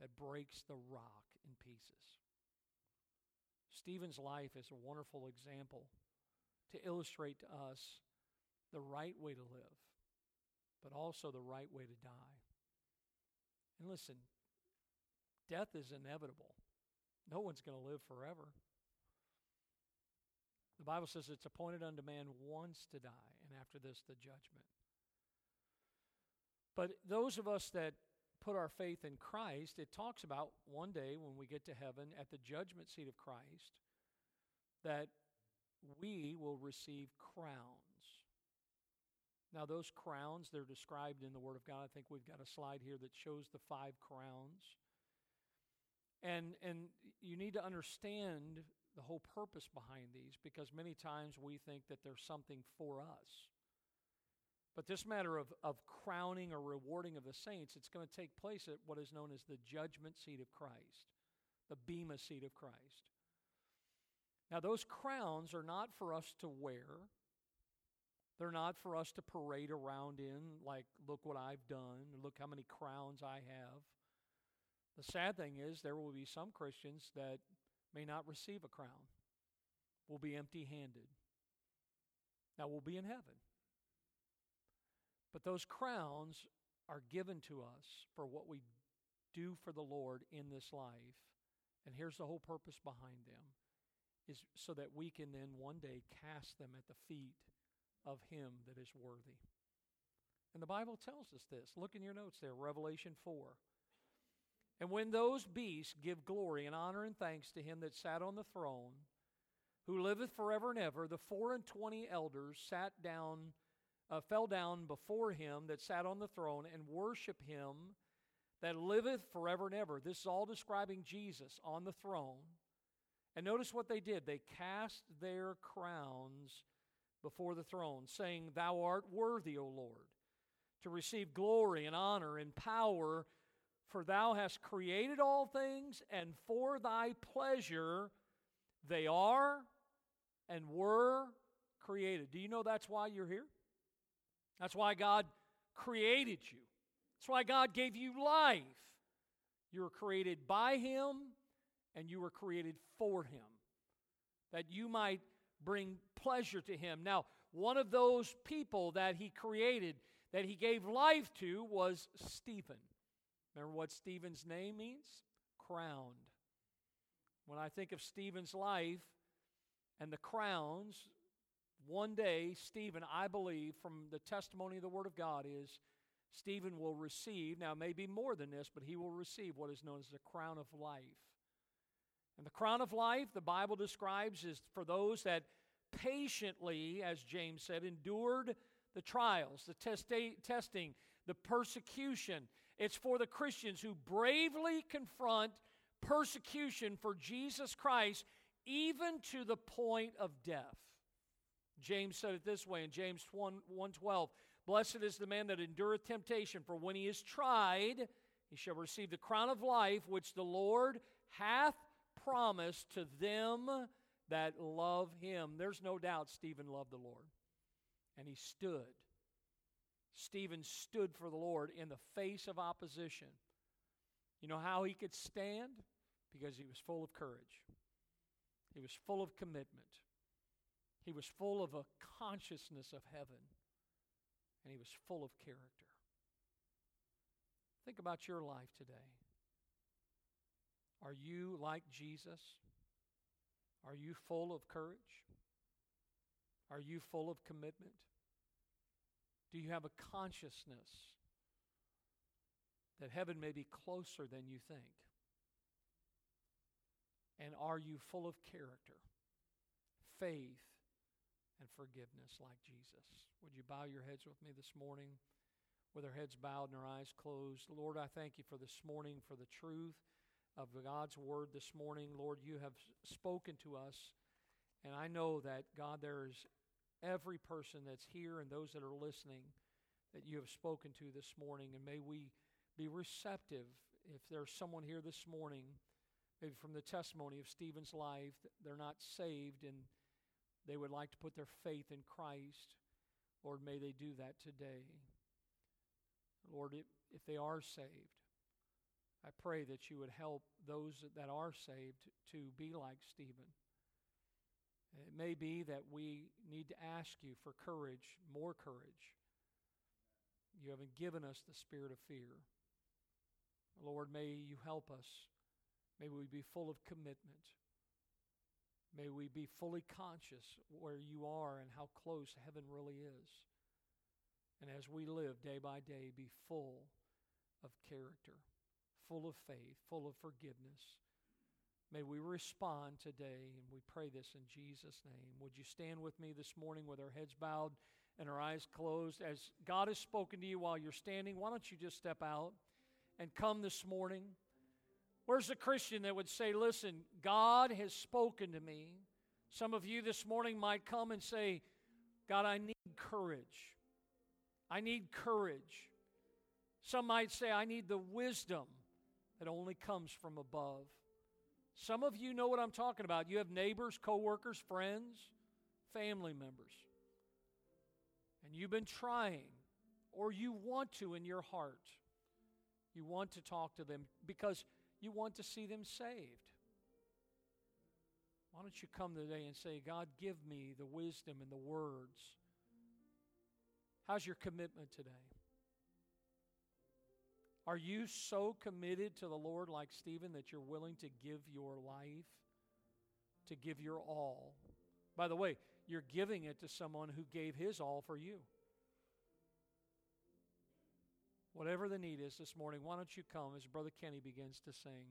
that breaks the rock in pieces. Stephen's life is a wonderful example to illustrate to us the right way to live, but also the right way to die. And listen, death is inevitable. No one's going to live forever. The Bible says it's appointed unto man once to die, and after this, the judgment. But those of us that put our faith in Christ, it talks about one day when we get to heaven at the judgment seat of Christ that we will receive crowns. Now, those crowns, they're described in the Word of God. I think we've got a slide here that shows the 5 crowns. And you need to understand the whole purpose behind these, because many times we think that there's something for us. But this matter of crowning or rewarding of the saints, it's going to take place at what is known as the judgment seat of Christ, the Bema seat of Christ. Now, those crowns are not for us to wear. They're not for us to parade around in, like, look what I've done, look how many crowns I have. The sad thing is there will be some Christians that may not receive a crown, will be empty-handed. Now, we'll be in heaven. But those crowns are given to us for what we do for the Lord in this life. And here's the whole purpose behind them, is so that we can then one day cast them at the feet of Him that is worthy. And the Bible tells us this. Look in your notes there, Revelation 4. And when those beasts give glory and honor and thanks to Him that sat on the throne, who liveth forever and ever, the 24 elders fell down before Him that sat on the throne and worship Him that liveth forever and ever. This is all describing Jesus on the throne. And notice what they did. They cast their crowns before the throne, saying, Thou art worthy, O Lord, to receive glory and honor and power, for Thou hast created all things, and for Thy pleasure they are and were created. Do you know that's why you're here? That's why God created you. That's why God gave you life. You were created by Him, and you were created for Him, that you might bring pleasure to Him. Now, one of those people that He created, that He gave life to, was Stephen. Remember what Stephen's name means? Crowned. When I think of Stephen's life and the crowns, one day Stephen, I believe, from the testimony of the Word of God, is Stephen will receive, now maybe more than this, but he will receive what is known as the crown of life. And the crown of life, the Bible describes, is for those that patiently, as James said, endured the trials, the testing, the persecution. It's for the Christians who bravely confront persecution for Jesus Christ, even to the point of death. James said it this way in James 1:12, Blessed is the man that endureth temptation, for when he is tried, he shall receive the crown of life, which the Lord hath promised to them that love Him. There's no doubt Stephen loved the Lord. And he stood. Stephen stood for the Lord in the face of opposition. You know how he could stand? Because he was full of courage. He was full of commitment. He was full of a consciousness of heaven. And he was full of character. Think about your life today. Are you like Jesus? Are you full of courage? Are you full of commitment? Do you have a consciousness that heaven may be closer than you think? And are you full of character, faith, and forgiveness like Jesus? Would you bow your heads with me this morning? With our heads bowed and our eyes closed. Lord, I thank You for this morning, for the truth of God's Word this morning. Lord, You have spoken to us. And I know that, God, there is every person that's here and those that are listening that You have spoken to this morning. And may we be receptive. If there's someone here this morning, maybe from the testimony of Stephen's life, that they're not saved and they would like to put their faith in Christ, Lord, may they do that today. Lord, if they are saved, I pray that you would help those that are saved to be like Stephen. And it may be that we need to ask you for courage, more courage. You haven't given us the spirit of fear. Lord, may you help us. May we be full of commitment. May we be fully conscious where you are and how close heaven really is. And as we live day by day, be full of character, full of faith, full of forgiveness. May we respond today, and we pray this in Jesus' name. Would you stand with me this morning with our heads bowed and our eyes closed? As God has spoken to you while you're standing, why don't you just step out and come this morning? Where's the Christian that would say, listen, God has spoken to me? Some of you this morning might come and say, God, I need courage. I need courage. Some might say, I need the wisdom that only comes from above. Some of you know what I'm talking about. You have neighbors, coworkers, friends, family members. And you've been trying, or you want to in your heart. You want to talk to them because you want to see them saved. Why don't you come today and say, God, give me the wisdom and the words. How's your commitment today? Are you so committed to the Lord like Stephen that you're willing to give your life, to give your all? By the way, you're giving it to someone who gave his all for you. Whatever the need is this morning, why don't you come as Brother Kenny begins to sing.